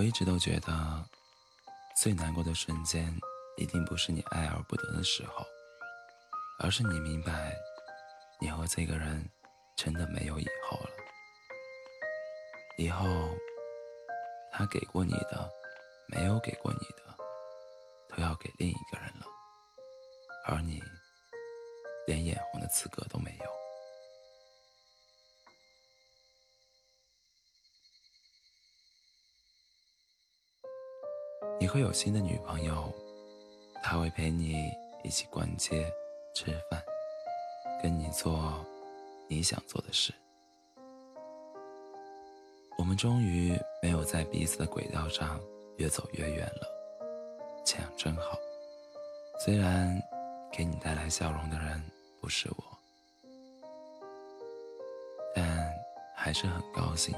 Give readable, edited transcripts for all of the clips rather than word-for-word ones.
我一直都觉得，最难过的瞬间，一定不是你爱而不得的时候，而是你明白，你和这个人真的没有以后了。以后，他给过你的，没有给过你的，都要给另一个人了，而你，连眼红的资格都没有。你会有新的女朋友，她会陪你一起逛街、吃饭，跟你做你想做的事。我们终于没有在彼此的轨道上越走越远了，这样真好。虽然给你带来笑容的人不是我，但还是很高兴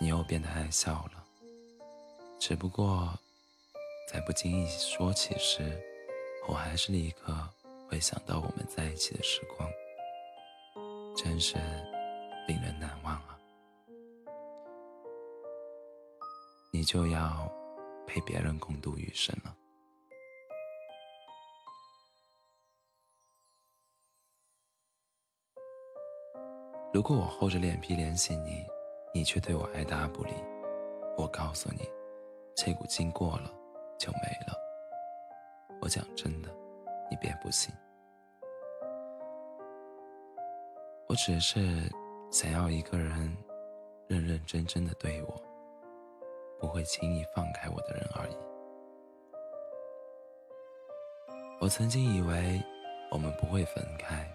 你又变得爱笑了。只不过在不经意说起时，我还是立刻会想到我们在一起的时光，真是令人难忘啊。你就要陪别人共度余生了。如果我厚着脸皮联系你，你却对我爱答不理，我告诉你，这股劲过了就没了。我讲真的，你别不信。我只是想要一个人认认真真的对我，不会轻易放开我的人而已。我曾经以为我们不会分开，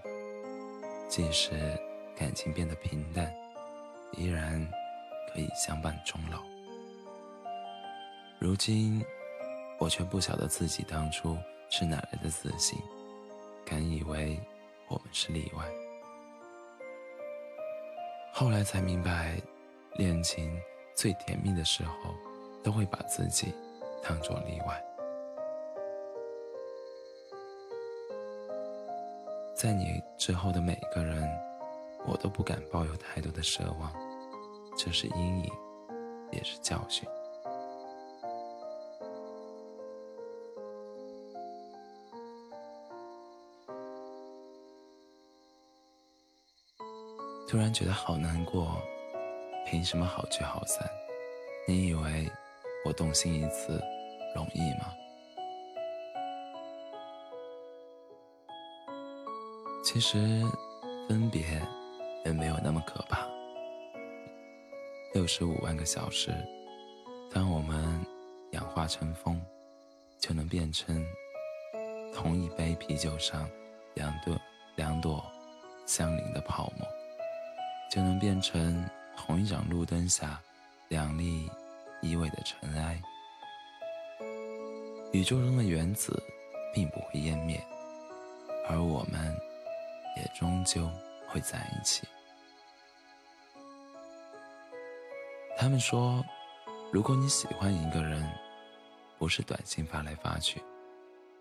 即使感情变得平淡，依然可以相伴终老。如今我却不晓得自己当初是哪来的自信，敢以为我们是例外。后来才明白，恋情最甜蜜的时候都会把自己当作例外。在你之后的每个人，我都不敢抱有太多的奢望，这是阴影，也是教训。突然觉得好难过，凭什么好聚好散？你以为我动心一次容易吗？其实分别也没有那么可怕。65万个小时，当我们氧化成风，就能变成同一杯啤酒上两朵相邻的泡沫，就能变成同一盏路灯下两粒依偎的尘埃。宇宙中的原子并不会湮灭，而我们也终究会在一起。他们说，如果你喜欢一个人，不是短信发来发去，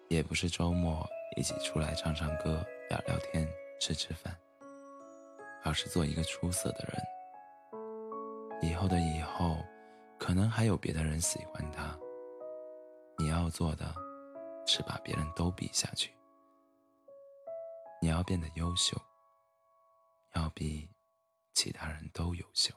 也不是周末一起出来唱唱歌、聊聊天、吃吃饭，而是做一个出色的人。以后的以后，可能还有别的人喜欢他，你要做的是把别人都比下去。你要变得优秀，要比其他人都优秀。